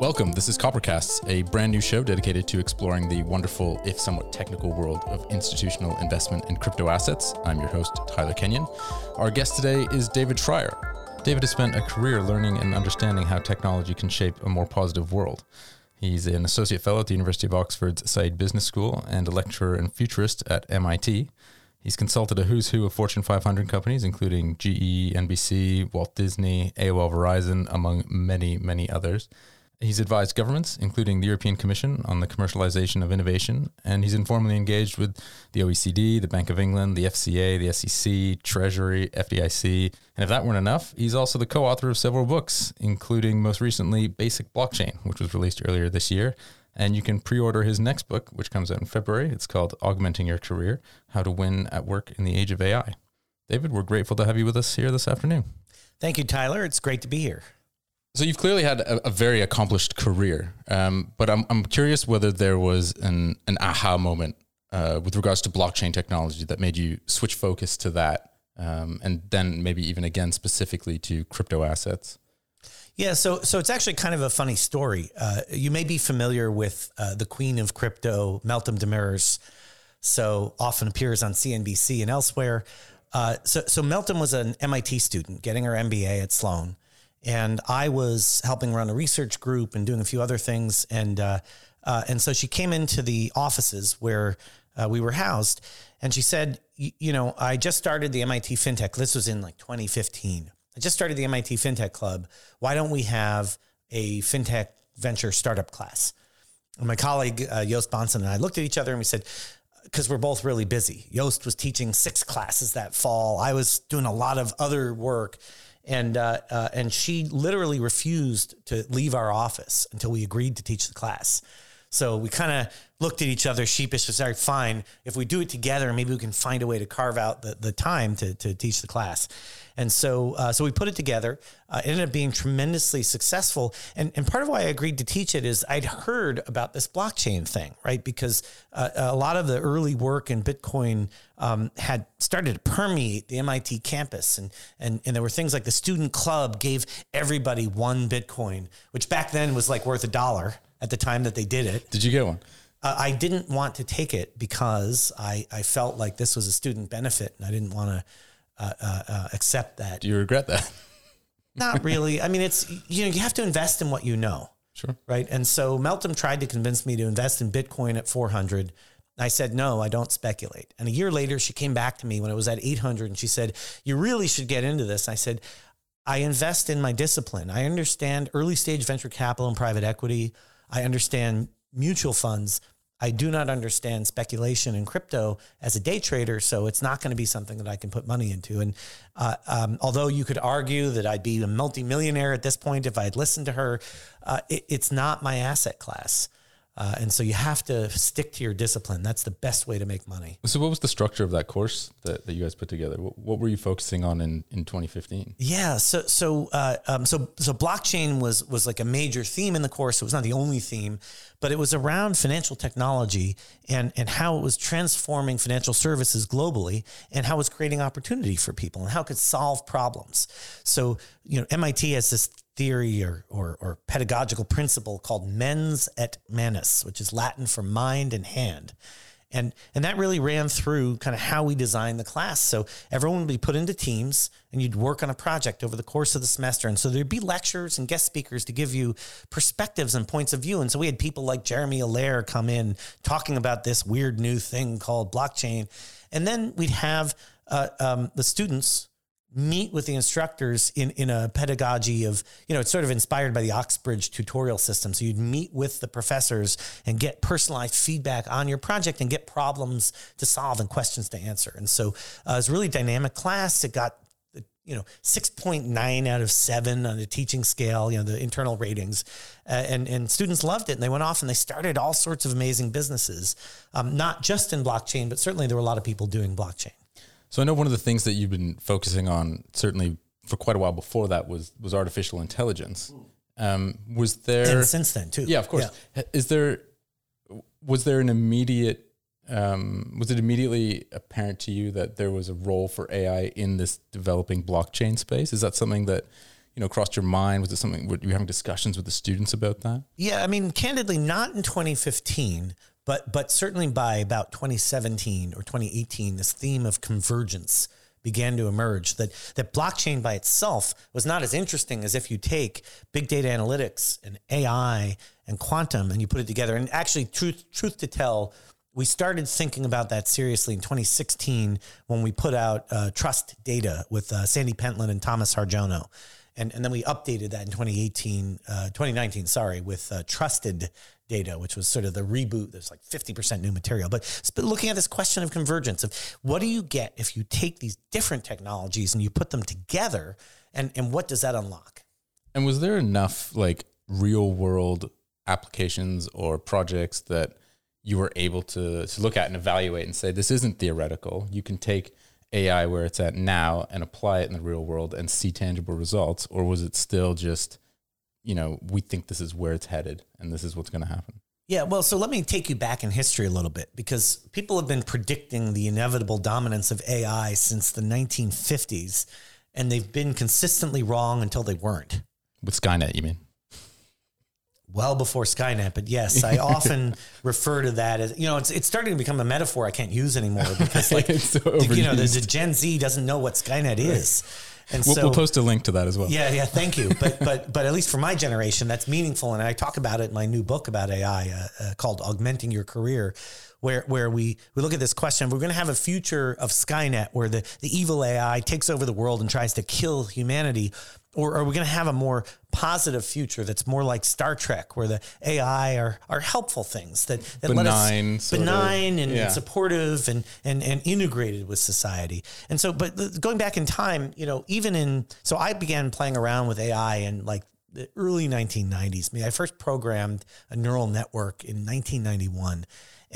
Welcome, this is Coppercasts, a brand new show dedicated to exploring the wonderful, if somewhat technical, world of institutional investment and crypto assets. I'm your host, Tyler Kenyon. Our guest today is David Schreier. David has spent a career learning and understanding how technology can shape a more positive world. He's an associate fellow at the University of Oxford's Saïd Business School and a lecturer and futurist at MIT. He's consulted a who's who of Fortune 500 companies, including GE, NBC, Walt Disney, AOL, Verizon, among many, many others. He's advised governments, including the European Commission, on the commercialization of innovation, and he's informally engaged with the OECD, the Bank of England, the FCA, the SEC, Treasury, FDIC, and if that weren't enough, he's also the co-author of several books, including most recently Basic Blockchain, which was released earlier this year. And you can pre-order his next book, which comes out in February. It's called Augmenting Your Career, How to Win at Work in the Age of AI. David, we're grateful to have you with us here this afternoon. Thank you, Tyler. It's great to be here. So you've clearly had a very accomplished career, but I'm curious whether there was an aha moment with regards to blockchain technology that made you switch focus to that, and then maybe even again specifically to crypto assets. Yeah, so it's actually kind of a funny story. You may be familiar with the queen of crypto, Meltem Demirer, so often appears on CNBC and elsewhere. So Meltem was an MIT student getting her MBA at Sloan, and I was helping run a research group and doing a few other things. And so she came into the offices where we were housed, and she said, you know, I just started the MIT FinTech. This was in like 2015. I just started the MIT FinTech Club. Why don't we have a FinTech venture startup class? And my colleague, Joost Bonson, and I looked at each other and we said, because we're both really busy. Joost was teaching 6 classes that fall. I was doing a lot of other work. And she literally refused to leave our office until we agreed to teach the class. So we kind of looked at each other sheepishly. Sorry, fine. If we do it together, maybe we can find a way to carve out the time to teach the class. And so we put it together. It ended up being tremendously successful. And part of why I agreed to teach it is I'd heard about this blockchain thing, right? Because a lot of the early work in Bitcoin had started to permeate the MIT campus. And there were things like the student club gave everybody 1 Bitcoin, which back then was like worth $1. At the time that they did it. Did you get one? I didn't want to take it because I felt like this was a student benefit and I didn't want to accept that. Do you regret that? Not really. I mean, it's, you know, you have to invest in what you know. Sure. Right. And so Meltem tried to convince me to invest in Bitcoin at 400. I said, no, I don't speculate. And a year later, she came back to me when it was at 800 and she said, you really should get into this. And I said, I invest in my discipline. I understand early stage venture capital and private equity. I understand mutual funds. I do not understand speculation in crypto as a day trader, so it's not going to be something that I can put money into. And although you could argue that I'd be a multimillionaire at this point if I had listened to her, it's not my asset class. And so you have to stick to your discipline. That's the best way to make money. So what was the structure of that course that you guys put together? What were you focusing on in 2015? Yeah. So blockchain was like a major theme in the course. It was not the only theme, but it was around financial technology and how it was transforming financial services globally and how it was creating opportunity for people and how it could solve problems. So, you know, MIT has this theory or pedagogical principle called mens et manus, which is Latin for mind and hand. And that really ran through kind of how we designed the class. So everyone would be put into teams and you'd work on a project over the course of the semester. And so there'd be lectures and guest speakers to give you perspectives and points of view. And so we had people like Jeremy Allaire come in talking about this weird new thing called blockchain. And then we'd have the students meet with the instructors in a pedagogy of, you know, it's sort of inspired by the Oxbridge tutorial system. So you'd meet with the professors and get personalized feedback on your project and get problems to solve and questions to answer. And so it was a really dynamic class. It got, you know, 6.9 out of 7 on the teaching scale, you know, the internal ratings, and students loved it. And they went off and they started all sorts of amazing businesses, not just in blockchain, but certainly there were a lot of people doing blockchain. So I know one of the things that you've been focusing on, certainly for quite a while before that, was artificial intelligence. Was there... And since then, too. Yeah, of course. Yeah. Was there an immediate... was it immediately apparent to you that there was a role for AI in this developing blockchain space? Is that something that you know, crossed your mind? Was it something, were you having discussions with the students about that? Yeah, I mean, candidly, not in 2015, but certainly by about 2017 or 2018, this theme of convergence began to emerge, that blockchain by itself was not as interesting as if you take big data analytics and AI and quantum and you put it together. And actually, truth to tell, we started thinking about that seriously in 2016 when we put out Trusted Data with Sandy Pentland and Thomas Harjono. And then we updated that in 2019, with Trusted Data, which was sort of the reboot. There's like 50% new material. But looking at this question of convergence, of what do you get if you take these different technologies and you put them together, and what does that unlock? And was there enough like real world applications or projects that you were able to look at and evaluate and say, this isn't theoretical? You can take AI where it's at now and apply it in the real world and see tangible results? Or was it still just, you know, we think this is where it's headed and this is what's going to happen? Yeah, well, so let me take you back in history a little bit, because people have been predicting the inevitable dominance of AI since the 1950s, and they've been consistently wrong until they weren't. With Skynet, you mean? Well before Skynet, but yes, I often refer to that as, you know, it's starting to become a metaphor I can't use anymore, because like, so you know, the Gen Z doesn't know what Skynet is. And we'll post a link to that as well. Yeah, thank you. But at least for my generation, that's meaningful. And I talk about it in my new book about AI called Augmenting Your Career, where we look at this question. We're going to have a future of Skynet where the evil AI takes over the world and tries to kill humanity. Or are we going to have a more positive future that's more like Star Trek, where the AI are helpful things that let us, benign and supportive and integrated with society? And so, but going back in time, you know, so I began playing around with AI in like the early 1990s. I mean, I first programmed a neural network in 1991.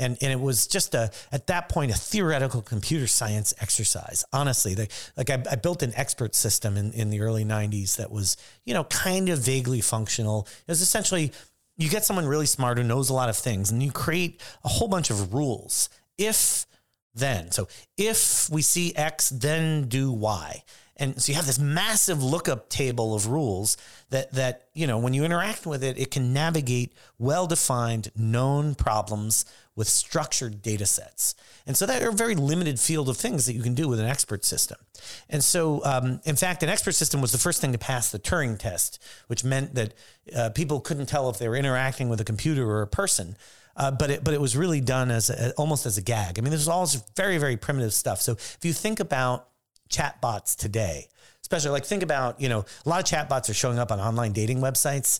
And it was just at that point, a theoretical computer science exercise. Honestly, I built an expert system in the early 90s that was, you know, kind of vaguely functional. It was essentially, you get someone really smart who knows a lot of things, and you create a whole bunch of rules. If then, so if we see X, then do Y. And so you have this massive lookup table of rules that you know, when you interact with it, it can navigate well-defined known problems with structured data sets. And so there are a very limited field of things that you can do with an expert system. And so, in fact, an expert system was the first thing to pass the Turing test, which meant that people couldn't tell if they were interacting with a computer or a person. But it was really done almost as a gag. I mean, there's all this very, very primitive stuff. So if you think about chatbots today, especially like think about, you know, a lot of chatbots are showing up on online dating websites.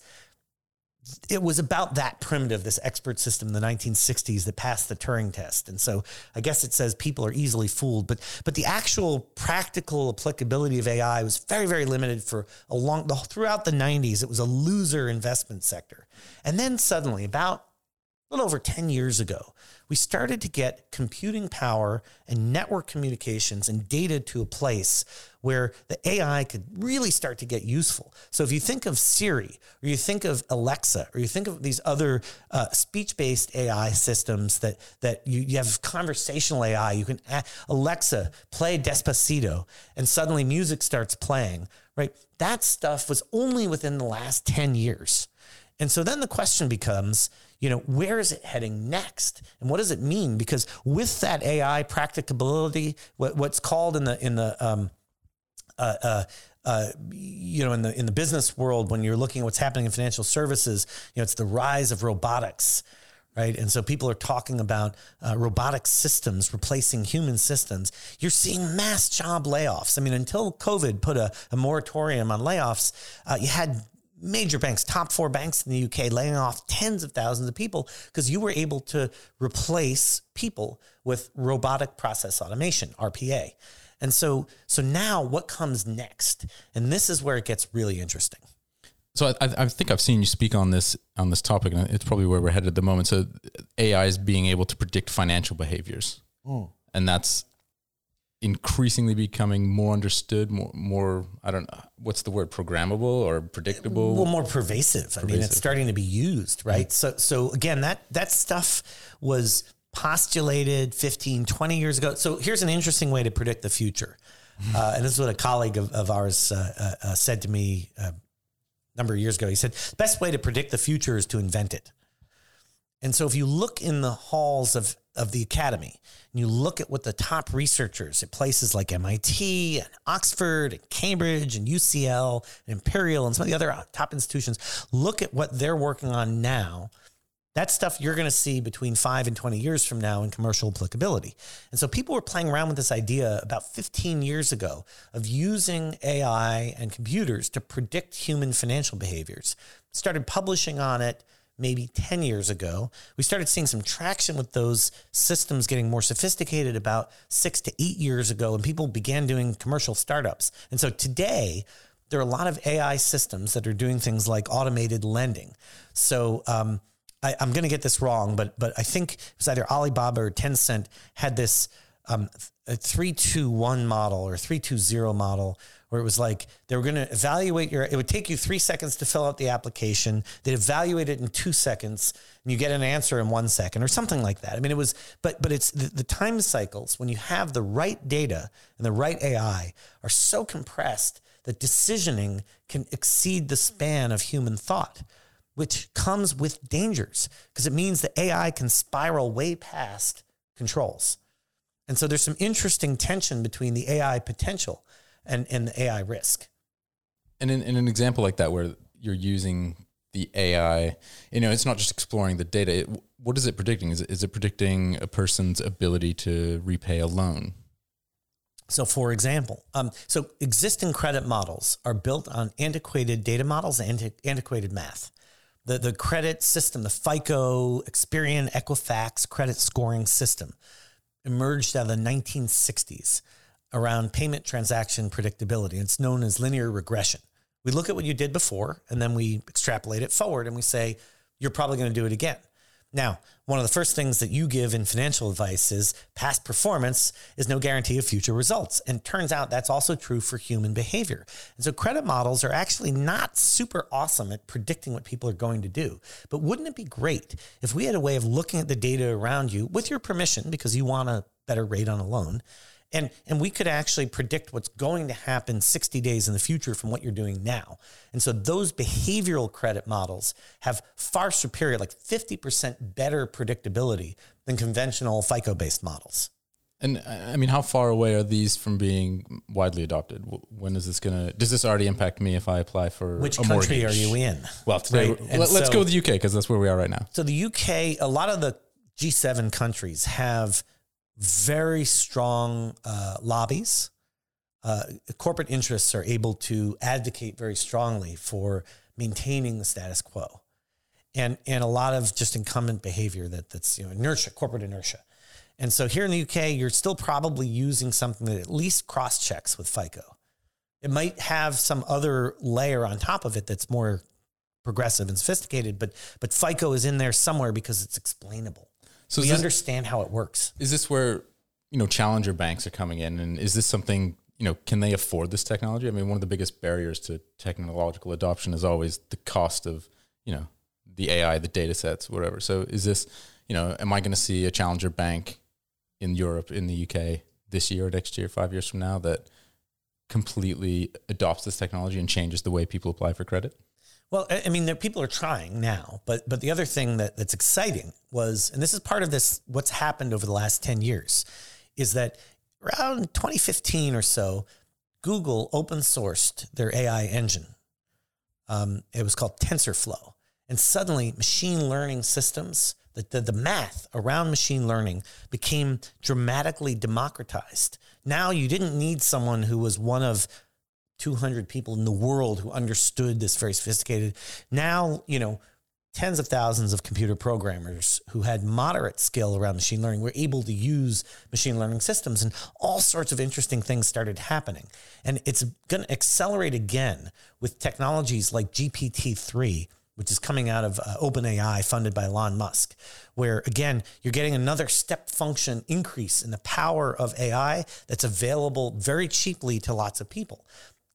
It was about that primitive, this expert system in the 1960s that passed the Turing test. And so I guess it says people are easily fooled, but the actual practical applicability of AI was very, very limited for throughout the 90s. It was a loser investment sector. And then suddenly about a little over 10 years ago, we started to get computing power and network communications and data to a place where the AI could really start to get useful. So if you think of Siri, or you think of Alexa, or you think of these other speech-based AI systems that you have conversational AI, you can Alexa, play Despacito, and suddenly music starts playing, right? That stuff was only within the last 10 years. And so then the question becomes, you know, where is it heading next? And what does it mean? Because with that AI practicability, what's called in the business world, when you're looking at what's happening in financial services, you know, it's the rise of robotics, right? And so people are talking about robotic systems replacing human systems. You're seeing mass job layoffs. I mean, until COVID put a moratorium on layoffs, you had major banks, top 4 banks in the UK, laying off tens of thousands of people because you were able to replace people with robotic process automation, RPA. And so now what comes next? And this is where it gets really interesting. So I think I've seen you speak on this topic, and it's probably where we're headed at the moment. So AI is being able to predict financial behaviors. Mm. And that's increasingly becoming more understood, more I don't know, what's the word, programmable or predictable? Well, more pervasive. I mean, it's starting to be used, right? Mm-hmm. So again, that stuff was postulated 15, 20 years ago. So here's an interesting way to predict the future. And this is what a colleague of ours said to me a number of years ago. He said, the best way to predict the future is to invent it. And so if you look in the halls of the academy and you look at what the top researchers at places like MIT and Oxford and Cambridge and UCL and Imperial and some of the other top institutions, look at what they're working on now. That stuff you're going to see between 5 and 20 years from now in commercial applicability. And so people were playing around with this idea about 15 years ago of using AI and computers to predict human financial behaviors. Started publishing on it maybe 10 years ago. We started seeing some traction with those systems getting more sophisticated about 6 to 8 years ago, and people began doing commercial startups. And so today, there are a lot of AI systems that are doing things like automated lending. So I'm going to get this wrong, but I think it was either Alibaba or Tencent had this 3-2-1 model or 3-2-0 model where it was like they were going to evaluate your – it would take you 3 seconds to fill out the application. They'd evaluate it in 2 seconds, and you get an answer in 1 second or something like that. I mean, it was – but it's the time cycles when you have the right data and the right AI are so compressed that decisioning can exceed the span of human thought, which comes with dangers because it means that AI can spiral way past controls. And so there's some interesting tension between the AI potential and the AI risk. And in an example like that where you're using the AI, you know, it's not just exploring the data. What is it predicting? Is it predicting a person's ability to repay a loan? So for example, so existing credit models are built on antiquated data models and antiquated math. The credit system, the FICO, Experian, Equifax credit scoring system emerged out of the 1960s around payment transaction predictability. It's known as linear regression. We look at what you did before, and then we extrapolate it forward, and we say, you're probably going to do it again. Now, one of the first things that you give in financial advice is past performance is no guarantee of future results. And it turns out that's also true for human behavior. And so credit models are actually not super awesome at predicting what people are going to do. But wouldn't it be great if we had a way of looking at the data around you with your permission because you want a better rate on a loan, and we could actually predict what's going to happen 60 days in the future from what you're doing now. And so those behavioral credit models have far superior, like 50% better predictability than conventional FICO-based models. And I mean, how far away are these from being widely adopted? When is this going to, does this already impact me if I apply for a mortgage? Which country are you in? Well, today, right? Let's go with the UK because that's where we are right now. So the UK, a lot of the G7 countries have very strong lobbies. Corporate interests are able to advocate very strongly for maintaining the status quo, and a lot of just incumbent behavior that's inertia, corporate inertia. And so here in the UK, you're still probably using something that at least cross checks with FICO. It might have some other layer on top of it that's more progressive and sophisticated, but FICO is in there somewhere because it's explainable. So we understand how it works. Is this where, challenger banks are coming in? And is this something, can they afford this technology? I mean, one of the biggest barriers to technological adoption is always the cost of, the AI, the data sets, whatever. So is this, am I going to see a challenger bank in Europe, in the UK this year or next year, 5 years from now, that completely adopts this technology and changes the way people apply for credit? Well, I mean, people are trying now, but the other thing that's exciting was, and this is part of this, what's happened over the last 10 years, is that around 2015 or so, Google open sourced their AI engine. It was called TensorFlow. And suddenly machine learning systems, the math around machine learning became dramatically democratized. Now you didn't need someone who was one of 200 people in the world who understood this very sophisticated. Now, tens of thousands of computer programmers who had moderate skill around machine learning were able to use machine learning systems, and all sorts of interesting things started happening. And it's going to accelerate again with technologies like GPT-3, which is coming out of OpenAI funded by Elon Musk, where, again, you're getting another step function increase in the power of AI that's available very cheaply to lots of people.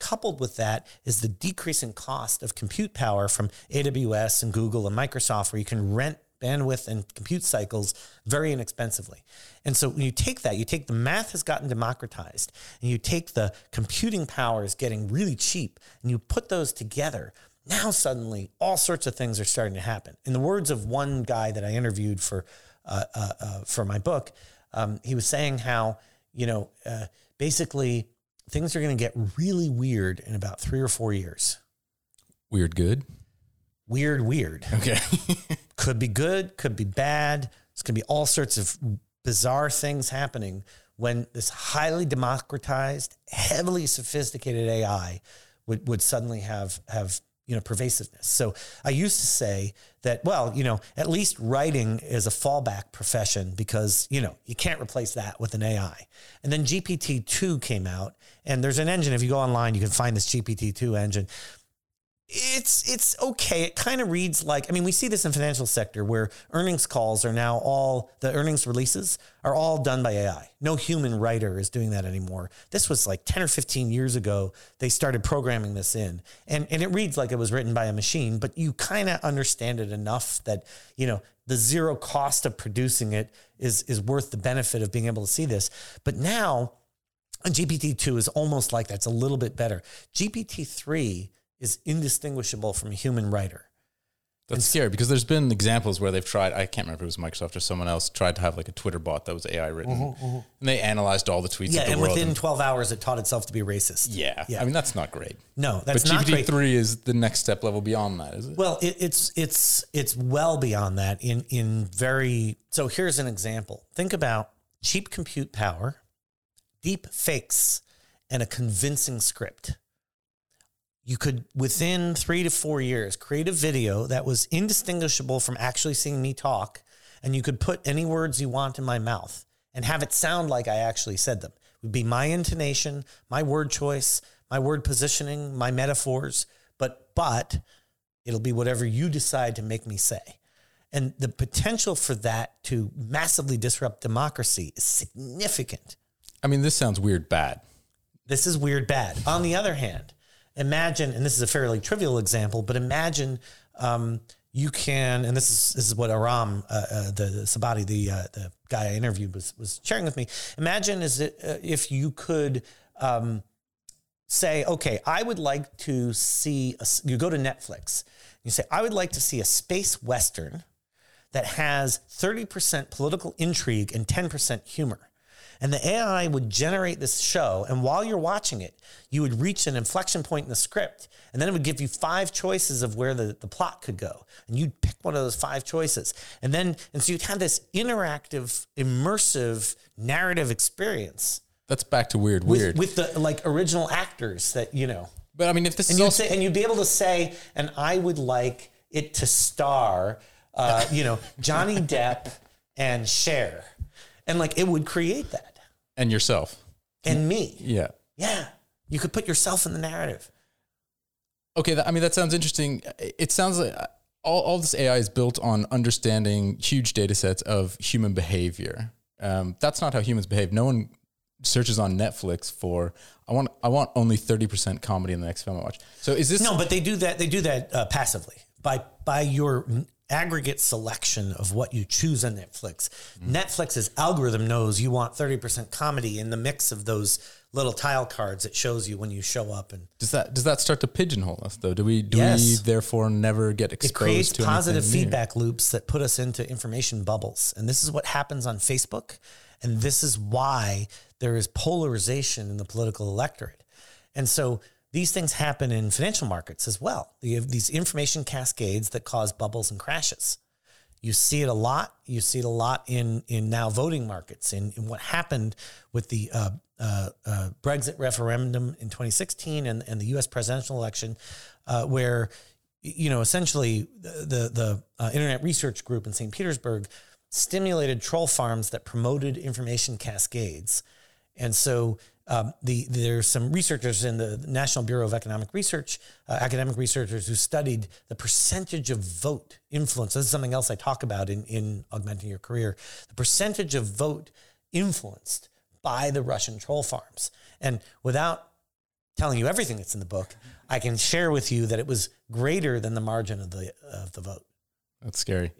Coupled with that is the decrease in cost of compute power from AWS and Google and Microsoft, where you can rent bandwidth and compute cycles very inexpensively. And so when you take that, you take the math has gotten democratized, and you take the computing power is getting really cheap, and you put those together. Now suddenly all sorts of things are starting to happen. In the words of one guy that I interviewed for my book, he was saying how, basically things are going to get really weird in about 3 or 4 years. Weird good? Weird. Okay. Could be good, could be bad. It's going to be all sorts of bizarre things happening when this highly democratized, heavily sophisticated AI would suddenly have pervasiveness. So I used to say that, at least writing is a fallback profession because, you can't replace that with an AI. And then GPT-2 came out, and there's an engine. If you go online, you can find this GPT-2 engine. It's okay. It kind of reads like, we see this in financial sector where earnings calls are now the earnings releases are all done by AI. No human writer is doing that anymore. This was like 10 or 15 years ago. They started programming this in, and it reads like it was written by a machine, but you kind of understand it enough that, the zero cost of producing it is worth the benefit of being able to see this. But now GPT-2 is almost like that's a little bit better. GPT-3 is indistinguishable from a human writer. That's scary because there's been examples where they've tried, I can't remember if it was Microsoft or someone else, tried to have like a Twitter bot that was AI written. Mm-hmm, mm-hmm. And they analyzed all the tweets of the world. Yeah, and within 12 hours, it taught itself to be racist. Yeah. That's not great. No, that's not great. But GPT-3 is the next step level beyond that, is it? Well, it's well beyond that so here's an example. Think about cheap compute power, deep fakes, and a convincing script. You could, within 3 to 4 years, create a video that was indistinguishable from actually seeing me talk, and you could put any words you want in my mouth and have it sound like I actually said them. It would be my intonation, my word choice, my word positioning, my metaphors, but it'll be whatever you decide to make me say. And the potential for that to massively disrupt democracy is significant. This sounds weird bad. This is weird bad. On the other hand, imagine, and this is a fairly trivial example, but imagine you can, and this is what Aram, the Sabati, the guy I interviewed was sharing with me. Imagine if you could say, okay, I would like to see, you go to Netflix, you say, I would like to see a space Western that has 30% political intrigue and 10% humor. And the AI would generate this show, and while you're watching it, you would reach an inflection point in the script, and then it would give you 5 choices of where the plot could go, and you'd pick one of those 5 choices. And so you'd have this interactive, immersive narrative experience. That's back to weird. With the original actors that, But if this is also... And you'd be able to say, and I would like it to star, Johnny Depp and Cher. And it would create that. And yourself. And me. Yeah. Yeah. You could put yourself in the narrative. Okay. That sounds interesting. It sounds like all this AI is built on understanding huge data sets of human behavior. That's not how humans behave. No one searches on Netflix for, I want only 30% comedy in the next film I watch. So is this... No, but they do that. They do that passively by your... aggregate selection of what you choose on Netflix. Netflix's algorithm knows you want 30% comedy in the mix of those little tile cards it shows you when you show up. And does that start to pigeonhole us though? Do we therefore never get exposed to anything? It creates positive feedback loops that put us into information bubbles. And this is what happens on Facebook. And this is why there is polarization in the political electorate. And so these things happen in financial markets as well. You have these information cascades that cause bubbles and crashes. You see it a lot. You see it a lot in now voting markets, in what happened with the Brexit referendum in 2016 and the U.S. presidential election, where essentially the Internet Research Group in St. Petersburg stimulated troll farms that promoted information cascades. And so... There's some researchers in the National Bureau of Economic Research, academic researchers who studied the percentage of vote influence. This is something else I talk about in Augmenting Your Career. The percentage of vote influenced by the Russian troll farms. And without telling you everything that's in the book, I can share with you that it was greater than the margin of the vote. That's scary.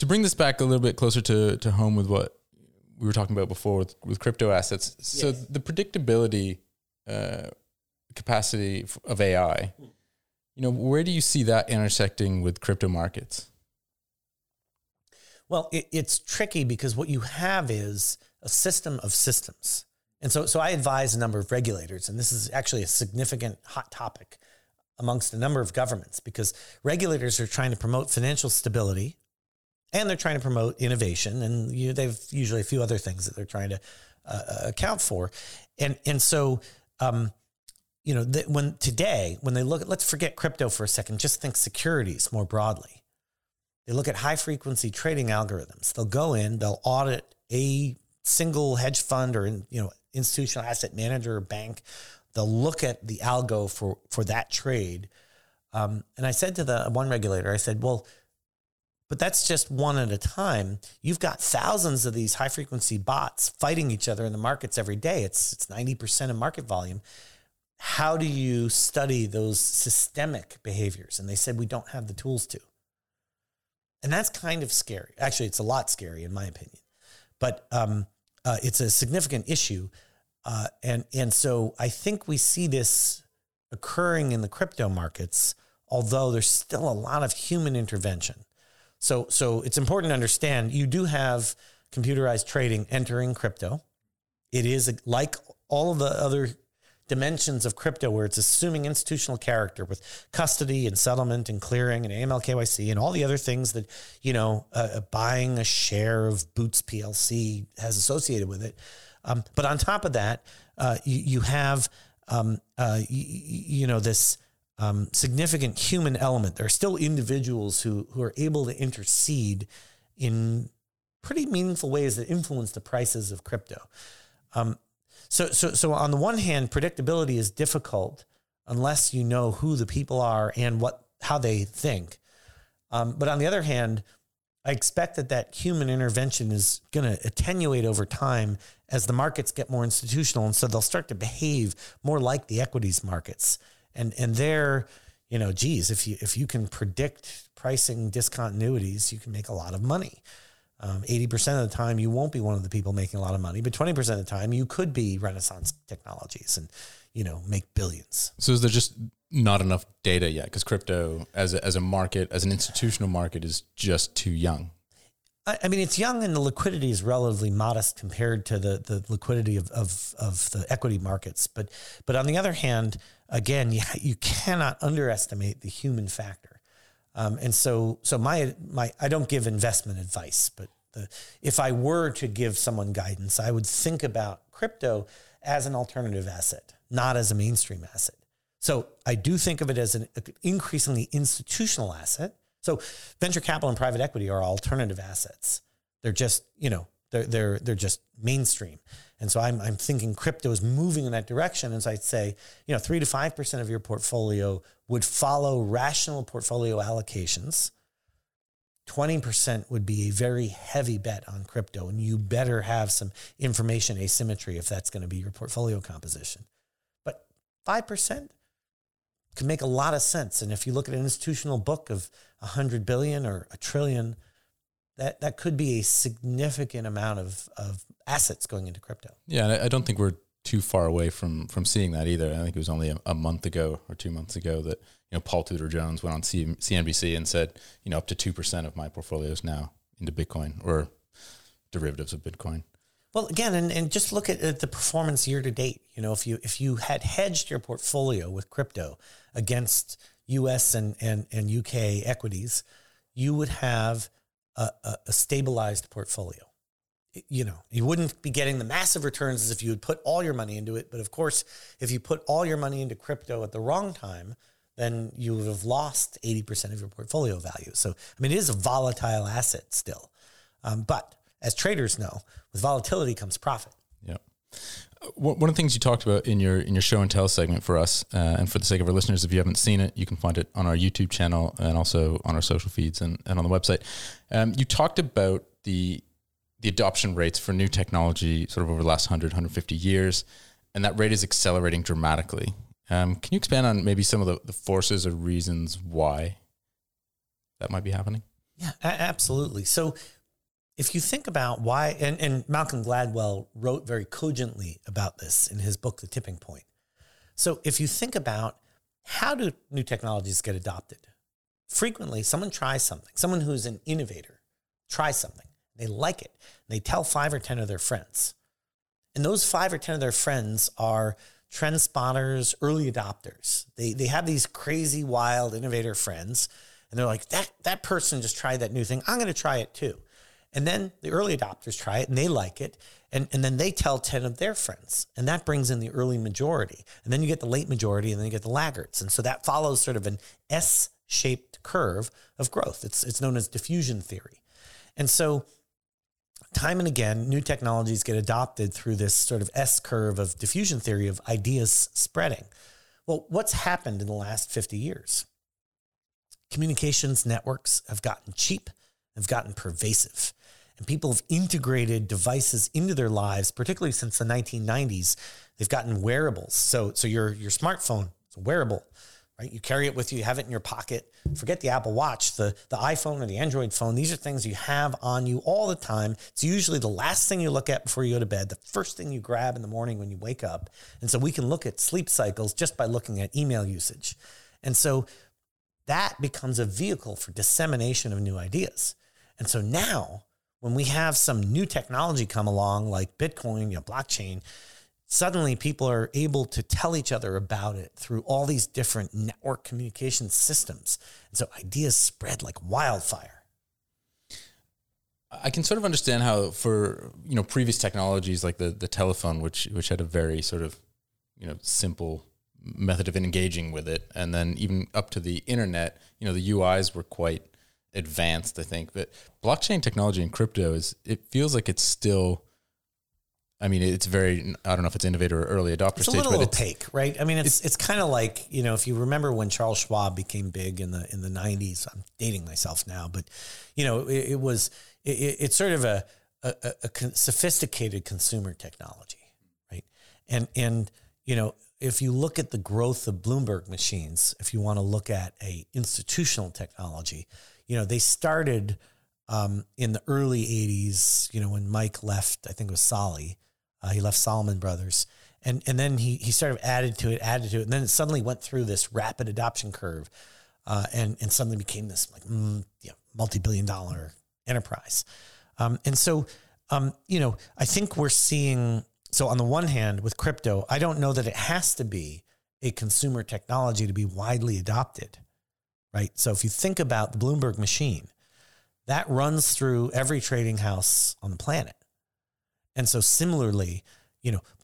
to bring this back a little bit closer to home with what we were talking about before with crypto assets. So yes. The predictability capacity of AI, you know, where do you see that intersecting with crypto markets? Well, it's tricky because what you have is a system of systems. And so I advise a number of regulators, and this is actually a significant hot topic amongst a number of governments, because regulators are trying to promote financial stability and they're trying to promote innovation, and you know, they've usually a few other things that they're trying to account for. And so, you know, when they look at, let's forget crypto for a second, just think securities more broadly. They look at high frequency trading algorithms. They'll go in, they'll audit a single hedge fund or, you know, institutional asset manager or bank. They'll look at the algo for that trade. And I said to the one regulator, I said, well, but that's just one at a time. You've got thousands of these high frequency bots fighting each other in the markets every day. It's 90% of market volume. How do you study those systemic behaviors? And they said, we don't have the tools to. And that's kind of scary. Actually, it's a lot scary in my opinion, but it's a significant issue. And so I think we see this occurring in the crypto markets, although there's still a lot of human intervention. So it's important to understand you do have computerized trading entering crypto. It is like all of the other dimensions of crypto where it's assuming institutional character with custody and settlement and clearing and AML, KYC and all the other things that, you know, buying a share of Boots PLC has associated with it. But on top of that, you have, you know, this significant human element. There are still individuals who are able to intercede in pretty meaningful ways that influence the prices of crypto. So on the one hand, predictability is difficult unless you know who the people are and how they think. But on the other hand, I expect that human intervention is going to attenuate over time as the markets get more institutional. And so they'll start to behave more like the equities markets. And there, you know, geez, if you can predict pricing discontinuities, you can make a lot of money. 80% of the time, you won't be one of the people making a lot of money, but 20% of the time, you could be Renaissance Technologies and, you know, make billions. So is there just not enough data yet? Because crypto as a market, as an institutional market, is just too young. I mean, it's young and the liquidity is relatively modest compared to the liquidity of the equity markets. But on the other hand, again, you cannot underestimate the human factor. And so my I don't give investment advice, but if I were to give someone guidance, I would think about crypto as an alternative asset, not as a mainstream asset. So I do think of it as an increasingly institutional asset. So venture capital and private equity are alternative assets. They're just, you know, they're just mainstream. And so I'm thinking crypto is moving in that direction. And so I'd say, you know, 3 to 5% of your portfolio would follow rational portfolio allocations. 20% would be a very heavy bet on crypto. And you better have some information asymmetry if that's going to be your portfolio composition. But 5%? Can make a lot of sense. And if you look at an institutional book of 100 billion or a trillion, that could be a significant amount of assets going into crypto. Yeah. And I don't think we're too far away from seeing that either. I think it was only a month ago or 2 months ago that, you know, Paul Tudor Jones went on CNBC and said, you know, up to 2% of my portfolio is now into Bitcoin or derivatives of Bitcoin. Well, again, and just look at the performance year to date. You know, if you had hedged your portfolio with crypto against U.S. and U.K. equities, you would have a stabilized portfolio. You know, you wouldn't be getting the massive returns as if you had put all your money into it. But of course, if you put all your money into crypto at the wrong time, then you would have lost 80% of your portfolio value. So, I mean, it is a volatile asset still. But as traders know, with volatility comes profit. Yeah. One of the things you talked about in your show and tell segment for us, and for the sake of our listeners, if you haven't seen it, you can find it on our YouTube channel and also on our social feeds and on the website. You talked about the adoption rates for new technology sort of over the last 100, 150 years, and that rate is accelerating dramatically. Can you expand on maybe some of the forces or reasons why that might be happening? Yeah, absolutely. So if you think about why, and Malcolm Gladwell wrote very cogently about this in his book, The Tipping Point. So if you think about how do new technologies get adopted? Frequently, someone tries something. Someone who's an innovator tries something. They like it. They tell 5 or 10 of their friends. And those 5 or 10 of their friends are trend spotters, early adopters. They have these crazy, wild, innovator friends. And they're like, that person just tried that new thing. I'm going to try it too. And then the early adopters try it and they like it. And then they tell 10 of their friends. And that brings in the early majority. And then you get the late majority and then you get the laggards. And so that follows sort of an S-shaped curve of growth. It's known as diffusion theory. And so time and again, new technologies get adopted through this sort of S-curve of diffusion theory of ideas spreading. Well, what's happened in the last 50 years? Communications networks have gotten cheap, have gotten pervasive, and people have integrated devices into their lives, particularly since the 1990s. They've gotten wearables. So your smartphone is a wearable, right? You carry it with you, you have it in your pocket. Forget the Apple Watch, the iPhone or the Android phone. These are things you have on you all the time. It's usually the last thing you look at before you go to bed, the first thing you grab in the morning when you wake up. And so we can look at sleep cycles just by looking at email usage. And so that becomes a vehicle for dissemination of new ideas. And so now, when we have some new technology come along like Bitcoin, blockchain, suddenly people are able to tell each other about it through all these different network communication systems. And so ideas spread like wildfire. I can sort of understand how for, previous technologies like the telephone, which had a very sort of, simple method of engaging with it. And then even up to the internet, the UIs were quite advanced, I think. But blockchain technology and crypto it feels like it's still, it's very, I don't know if it's innovator or early adopter stage. It's a little opaque, right? It's kind of like, if you remember when Charles Schwab became big in the 90s, I'm dating myself now, but it's sort of a sophisticated consumer technology, right? And if you look at the growth of Bloomberg machines, if you want to look at a institutional technology, they started in the early 80s, when Mike left, I think it was Solly, he left Solomon Brothers. And then he sort of added to it. And then it suddenly went through this rapid adoption curve and suddenly became this multi-billion-dollar enterprise. I think we're seeing, so on the one hand with crypto, I don't know that it has to be a consumer technology to be widely adopted, right? So if you think about the Bloomberg machine, that runs through every trading house on the planet. And so similarly,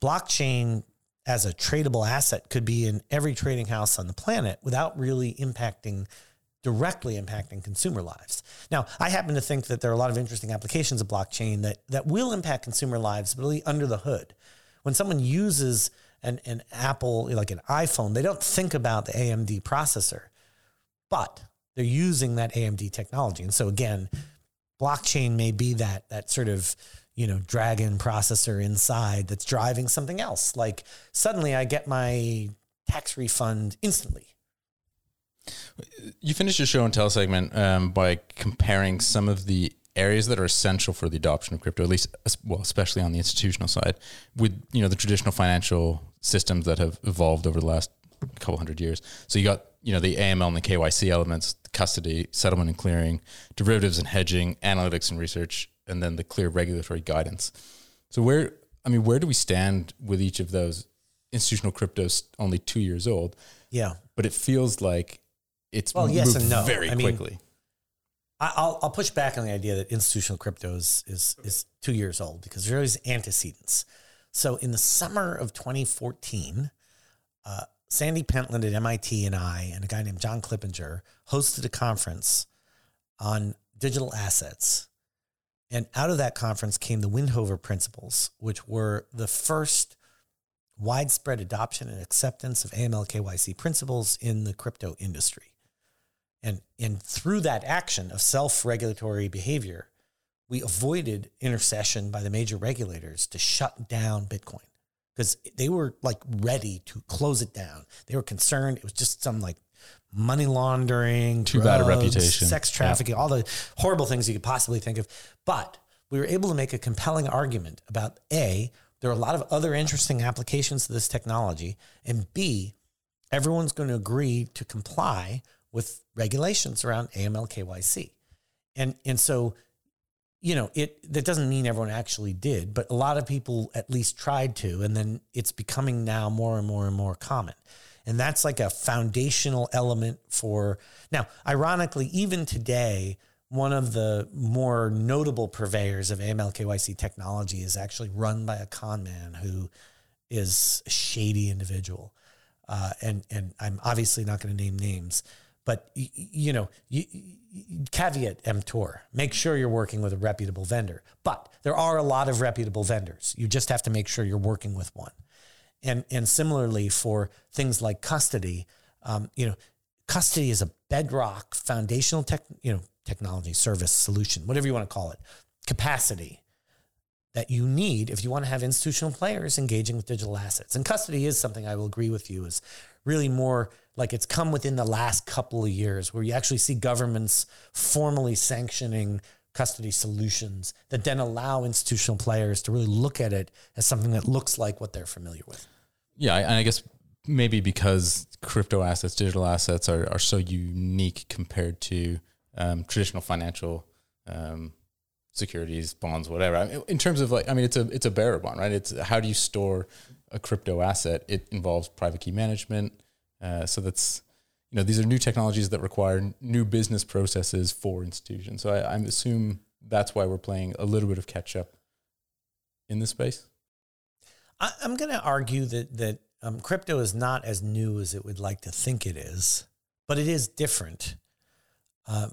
blockchain as a tradable asset could be in every trading house on the planet without really directly impacting consumer lives. Now, I happen to think that there are a lot of interesting applications of blockchain that will impact consumer lives, but really under the hood. When someone uses an Apple, like an iPhone, they don't think about the AMD processor, but they're using that AMD technology. And so again, blockchain may be that sort of, dragon processor inside that's driving something else. Like suddenly I get my tax refund instantly. You finished your show and tell segment by comparing some of the areas that are essential for the adoption of crypto, at least, well, especially on the institutional side with, the traditional financial systems that have evolved over the last couple hundred years. So you got, the AML and the KYC elements, custody, settlement and clearing, derivatives and hedging, analytics and research, and then the clear regulatory guidance. So where do we stand with each of those? Institutional crypto's only 2 years old. Yeah. But it feels like it's moved and no. Very quickly. I'll push back on the idea that institutional crypto is 2 years old because there's antecedents. So in the summer of 2014, Sandy Pentland at MIT and I and a guy named John Clippinger hosted a conference on digital assets. And out of that conference came the Windhover Principles, which were the first widespread adoption and acceptance of AML KYC principles in the crypto industry. And through that action of self-regulatory behavior, we avoided intercession by the major regulators to shut down Bitcoin. Because they were ready to close it down. They were concerned. It was just some money laundering, too bad a reputation, sex trafficking, all the horrible things you could possibly think of. But we were able to make a compelling argument about A, there are a lot of other interesting applications to this technology, and B, everyone's going to agree to comply with regulations around AML KYC. And so, you know, that doesn't mean everyone actually did, but a lot of people at least tried to, and then it's becoming now more and more and more common. And that's like a foundational element for, now, ironically, even today, one of the more notable purveyors of AML KYC technology is actually run by a con man who is a shady individual. And I'm obviously not going to name names, but you know, caveat emptor, make sure you're working with a reputable vendor, but there are a lot of reputable vendors. You just have to make sure you're working with one. And similarly for things like custody, you know, custody is a bedrock foundational technology, service, solution, whatever you want to call it, capacity that you need if you want to have institutional players engaging with digital assets. And custody is something I will agree with you is really more like it's come within the last couple of years where you actually see governments formally sanctioning custody solutions that then allow institutional players to really look at it as something that looks like what they're familiar with. Yeah, and I guess maybe because crypto assets, digital assets are so unique compared to traditional financial securities, bonds, whatever. I mean, in terms of like, I mean, it's a bearer bond, right? It's how do you store a crypto asset? It involves private key management. So that's, you know, these are new technologies that require new business processes for institutions. So I assume that's why we're playing a little bit of catch up in this space. I'm going to argue that crypto is not as new as it would like to think it is, but it is different.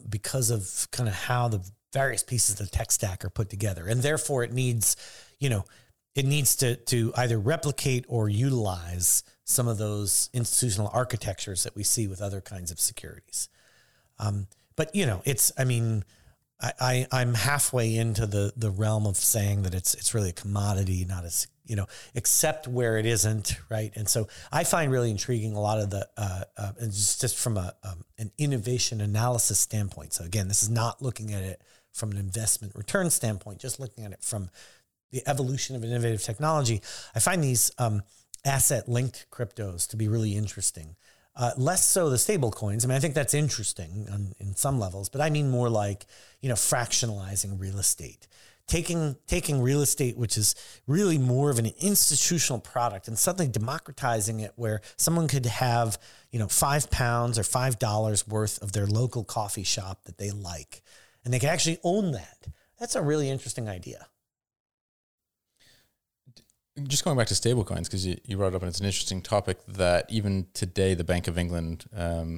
Because of kind of how the various pieces of the tech stack are put together. And therefore it needs, you know, it needs to either replicate or utilize some of those institutional architectures that we see with other kinds of securities. But, you know, it's, I mean, I'm halfway into the realm of saying that it's really a commodity, not as, you know, except where it isn't, right? And so I find really intriguing a lot of the, just from an innovation analysis standpoint. So again, this is not looking at it from an investment return standpoint, just looking at it from the evolution of innovative technology. I find these asset-linked cryptos to be really interesting. Less so the stable coins. I mean, I think that's interesting in some levels, but I mean more like, you know, fractionalizing real estate, taking real estate, which is really more of an institutional product, and suddenly democratizing it where someone could have, you know, £5 or $5 worth of their local coffee shop that they like, and they could actually own that. That's a really interesting idea. Just going back to stablecoins, because you brought it up, and it's an interesting topic that even today, the Bank of England,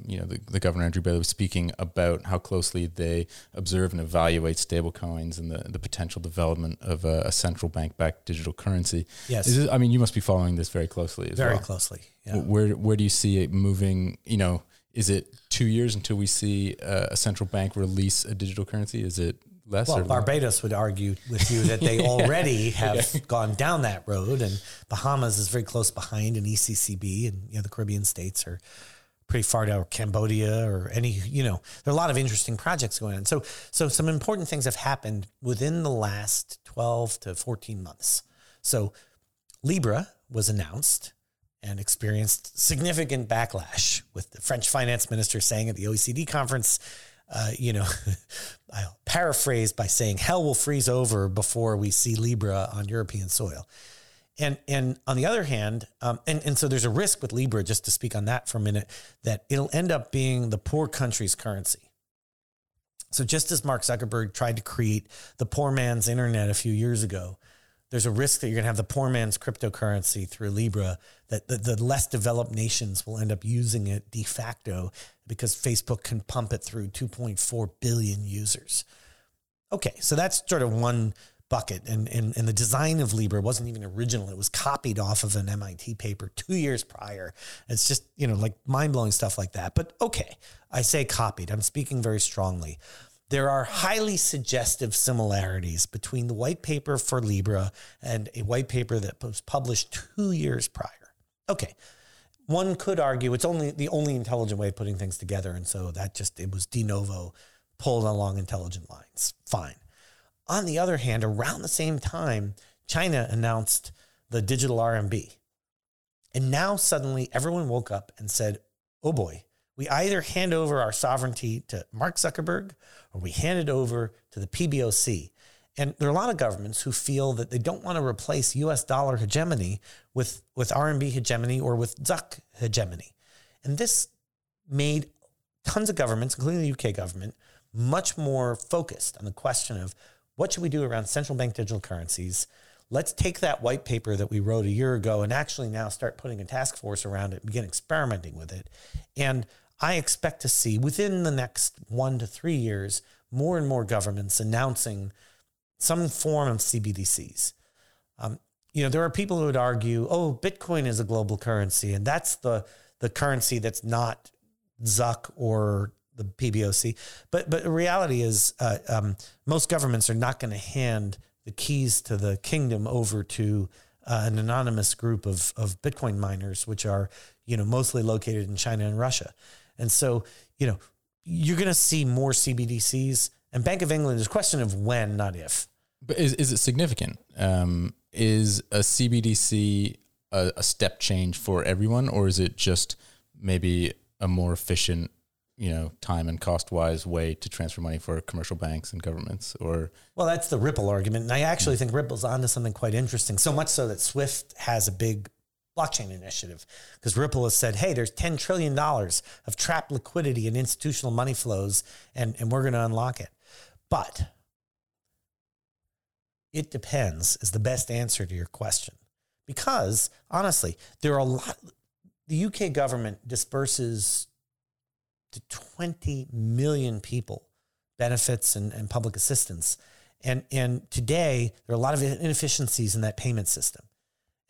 you know, the Governor Andrew Bailey was speaking about how closely they observe and evaluate stablecoins and the potential development of a central bank-backed digital currency. Yes, I mean, you must be following this very closely. Very closely. Yeah. Where do you see it moving? You know, is it 2 years until we see a central bank release a digital currency? Is it? Well, Barbados would argue with you that they already have gone down that road, and Bahamas is very close behind, and ECCB, and you know, the Caribbean states are pretty far down, or Cambodia, or any, you know, there are a lot of interesting projects going on. So some important things have happened within the last 12 to 14 months. So Libra was announced and experienced significant backlash with the French finance minister saying at the OECD conference, you know, I'll paraphrase by saying hell will freeze over before we see Libra on European soil. And on the other hand, and so there's a risk with Libra, just to speak on that for a minute, that it'll end up being the poor country's currency. So just as Mark Zuckerberg tried to create the poor man's internet a few years ago, there's a risk that you're going to have the poor man's cryptocurrency through Libra, that the less developed nations will end up using it de facto because Facebook can pump it through 2.4 billion users. Okay, so that's sort of one bucket. And the design of Libra wasn't even original. It was copied off of an MIT paper 2 years prior. It's just, you know, like mind-blowing stuff like that. But okay, I say copied. I'm speaking very strongly. There are highly suggestive similarities between the white paper for Libra and a white paper that was published 2 years prior. Okay, one could argue it's only the only intelligent way of putting things together. And so that just, it was de novo pulled along intelligent lines. Fine. On the other hand, around the same time, China announced the digital RMB. And now suddenly everyone woke up and said, oh boy, we either hand over our sovereignty to Mark Zuckerberg or we hand it over to the PBOC. And there are a lot of governments who feel that they don't want to replace US dollar hegemony with RMB hegemony or with Zuck hegemony. And this made tons of governments, including the UK government, much more focused on the question of what should we do around central bank digital currencies? Let's take that white paper that we wrote a year ago and actually now start putting a task force around it and begin experimenting with it. And I expect to see within the next 1 to 3 years, more and more governments announcing some form of CBDCs. There are people who would argue, oh, Bitcoin is a global currency, and that's the currency that's not Zuck or the PBOC. But the reality is most governments are not going to hand the keys to the kingdom over to an anonymous group of Bitcoin miners, which are, mostly located in China and Russia. And so, you're going to see more CBDCs. And Bank of England is a question of when, not if. But is it significant? Is a CBDC a step change for everyone, or is it just maybe a more efficient, time and cost-wise way to transfer money for commercial banks and governments? Or well, that's the Ripple argument, and I actually think Ripple's onto something quite interesting. So much so that SWIFT has a big blockchain initiative, because Ripple has said, hey, there's $10 trillion of trapped liquidity in institutional money flows, and we're going to unlock it. But it depends is the best answer to your question, because honestly, there are a lot. The UK government disperses to 20 million people benefits and public assistance. And today, there are a lot of inefficiencies in that payment system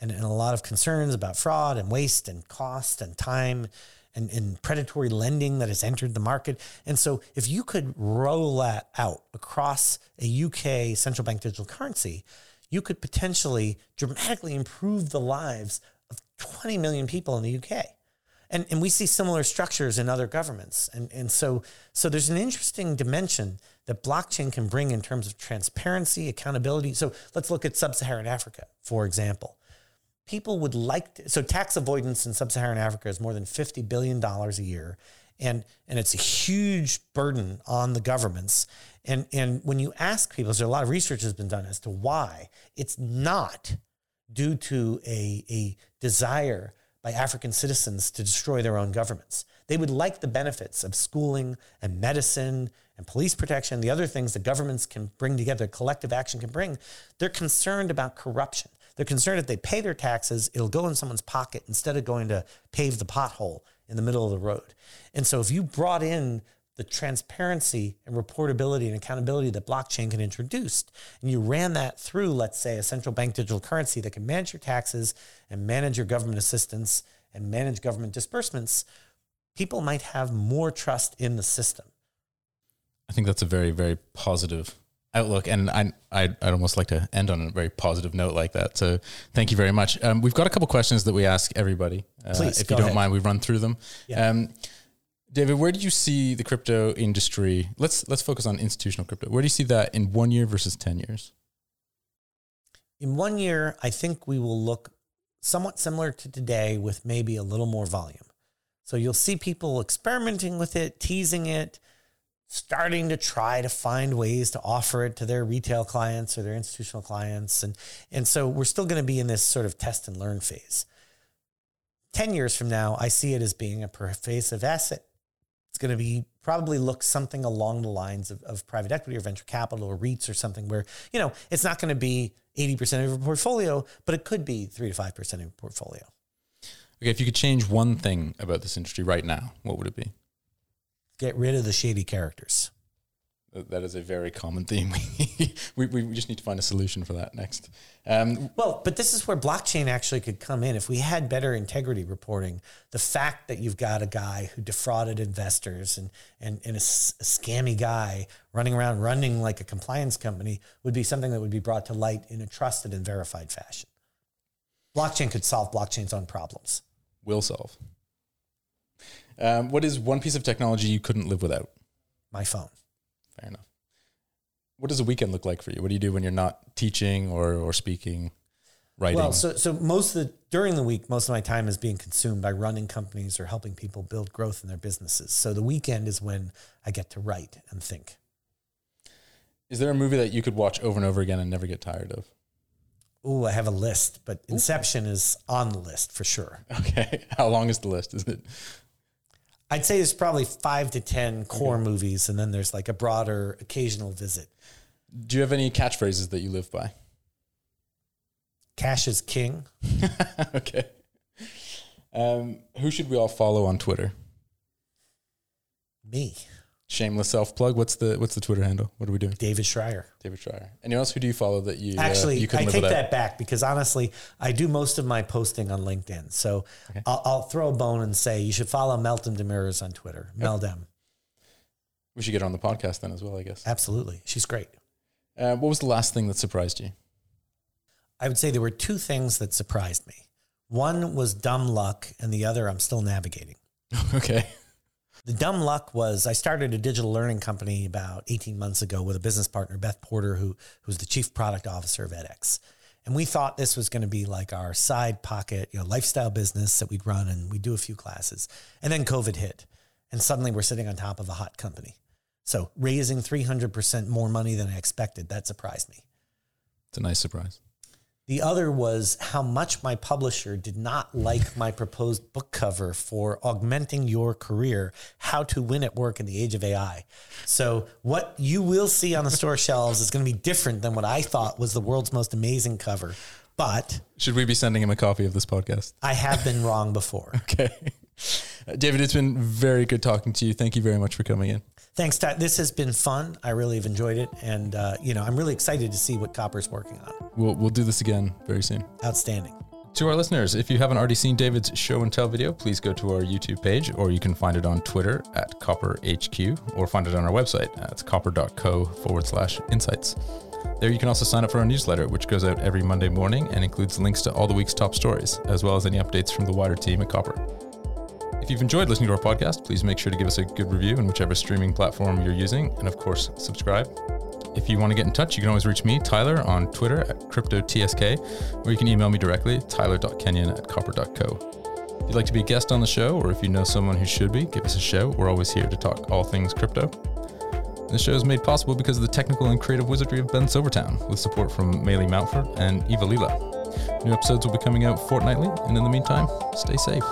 and a lot of concerns about fraud and waste and cost and time and predatory lending that has entered the market. And so if you could roll that out across a UK central bank digital currency, you could potentially dramatically improve the lives of 20 million people in the UK. And we see similar structures in other governments. And so there's an interesting dimension that blockchain can bring in terms of transparency, accountability. So let's look at sub-Saharan Africa, for example. People would like to, so tax avoidance in sub-Saharan Africa is more than $50 billion a year. And it's a huge burden on the governments. And when you ask people, so a lot of research has been done as to why it's not due to a desire by African citizens to destroy their own governments. They would like the benefits of schooling and medicine and police protection, the other things that governments can bring together, collective action can bring. They're concerned about corruption. They're concerned if they pay their taxes, it'll go in someone's pocket instead of going to pave the pothole in the middle of the road. And so if you brought in the transparency and reportability and accountability that blockchain can introduce, and you ran that through, let's say, a central bank digital currency that can manage your taxes and manage your government assistance and manage government disbursements, people might have more trust in the system. I think that's a very, very positive outlook, and I'd almost like to end on a very positive note like that. So thank you very much. We've got a couple questions that we ask everybody. Please, if you don't mind, we run through them. Yeah. David, where did you see the crypto industry? Let's focus on institutional crypto. Where do you see that in 1 year versus 10 years? In 1 year, I think we will look somewhat similar to today with maybe a little more volume. So you'll see people experimenting with it, teasing it, starting to try to find ways to offer it to their retail clients or their institutional clients. And so we're still going to be in this sort of test and learn phase. 10 years from now, I see it as being a pervasive asset. It's going to be probably look something along the lines of private equity or venture capital or REITs or something where, it's not going to be 80% of your portfolio, but it could be 3 to 5% of your portfolio. Okay, if you could change one thing about this industry right now, what would it be? Get rid of the shady characters. That is a very common theme. We just need to find a solution for that next. But this is where blockchain actually could come in. If we had better integrity reporting, the fact that you've got a guy who defrauded investors and a scammy guy running like a compliance company would be something that would be brought to light in a trusted and verified fashion. Blockchain could solve blockchain's own problems. will solve. What is one piece of technology you couldn't live without? My phone. Fair enough. What does a weekend look like for you? What do you do when you're not teaching or speaking, writing? Well, so most of during the week, most of my time is being consumed by running companies or helping people build growth in their businesses. So the weekend is when I get to write and think. Is there a movie that you could watch over and over again and never get tired of? Ooh, I have a list, but Inception is on the list for sure. Okay. How long is the list? Is it? I'd say there's probably 5 to 10 core movies, and then there's like a broader occasional visit. Do you have any catchphrases that you live by? Cash is king. Okay. Who should we all follow on Twitter? Me. Shameless self-plug. What's the Twitter handle? What are we doing? David Schreier. David Schreier. Anyone else who do you follow that you actually? You I take that back because honestly, I do most of my posting on LinkedIn. So okay. I'll throw a bone and say you should follow Meltem Demirer on Twitter. Yep. Meltem. We should get her on the podcast then as well, I guess. Absolutely, she's great. What was the last thing that surprised you? I would say there were two things that surprised me. One was dumb luck, and the other I'm still navigating. Okay. The dumb luck was I started a digital learning company about 18 months ago with a business partner, Beth Porter, who's the chief product officer of edX. And we thought this was going to be like our side pocket, lifestyle business that we'd run and we'd do a few classes. And then COVID hit and suddenly we're sitting on top of a hot company. So raising 300% more money than I expected, that surprised me. It's a nice surprise. The other was how much my publisher did not like my proposed book cover for Augmenting Your Career, How to Win at Work in the Age of AI. So what you will see on the store shelves is going to be different than what I thought was the world's most amazing cover. But should we be sending him a copy of this podcast? I have been wrong before. Okay. David, it's been very good talking to you. Thank you very much for coming in. Thanks, Todd. This has been fun. I really have enjoyed it. And, I'm really excited to see what Copper's working on. We'll do this again very soon. Outstanding. To our listeners, if you haven't already seen David's show and tell video, please go to our YouTube page, or you can find it on Twitter at CopperHQ, or find it on our website. It's copper.co/insights. There you can also sign up for our newsletter, which goes out every Monday morning and includes links to all the week's top stories, as well as any updates from the wider team at Copper. If you've enjoyed listening to our podcast, please make sure to give us a good review on whichever streaming platform you're using. And of course, subscribe. If you want to get in touch, you can always reach me, Tyler, on Twitter at CryptoTSK, or you can email me directly, tyler.kenyon@copper.co. If you'd like to be a guest on the show, or if you know someone who should be, give us a shout. We're always here to talk all things crypto. The show is made possible because of the technical and creative wizardry of Ben Silvertown, with support from Maylee Mountford and Eva Lila. New episodes will be coming out fortnightly, and in the meantime, stay safe.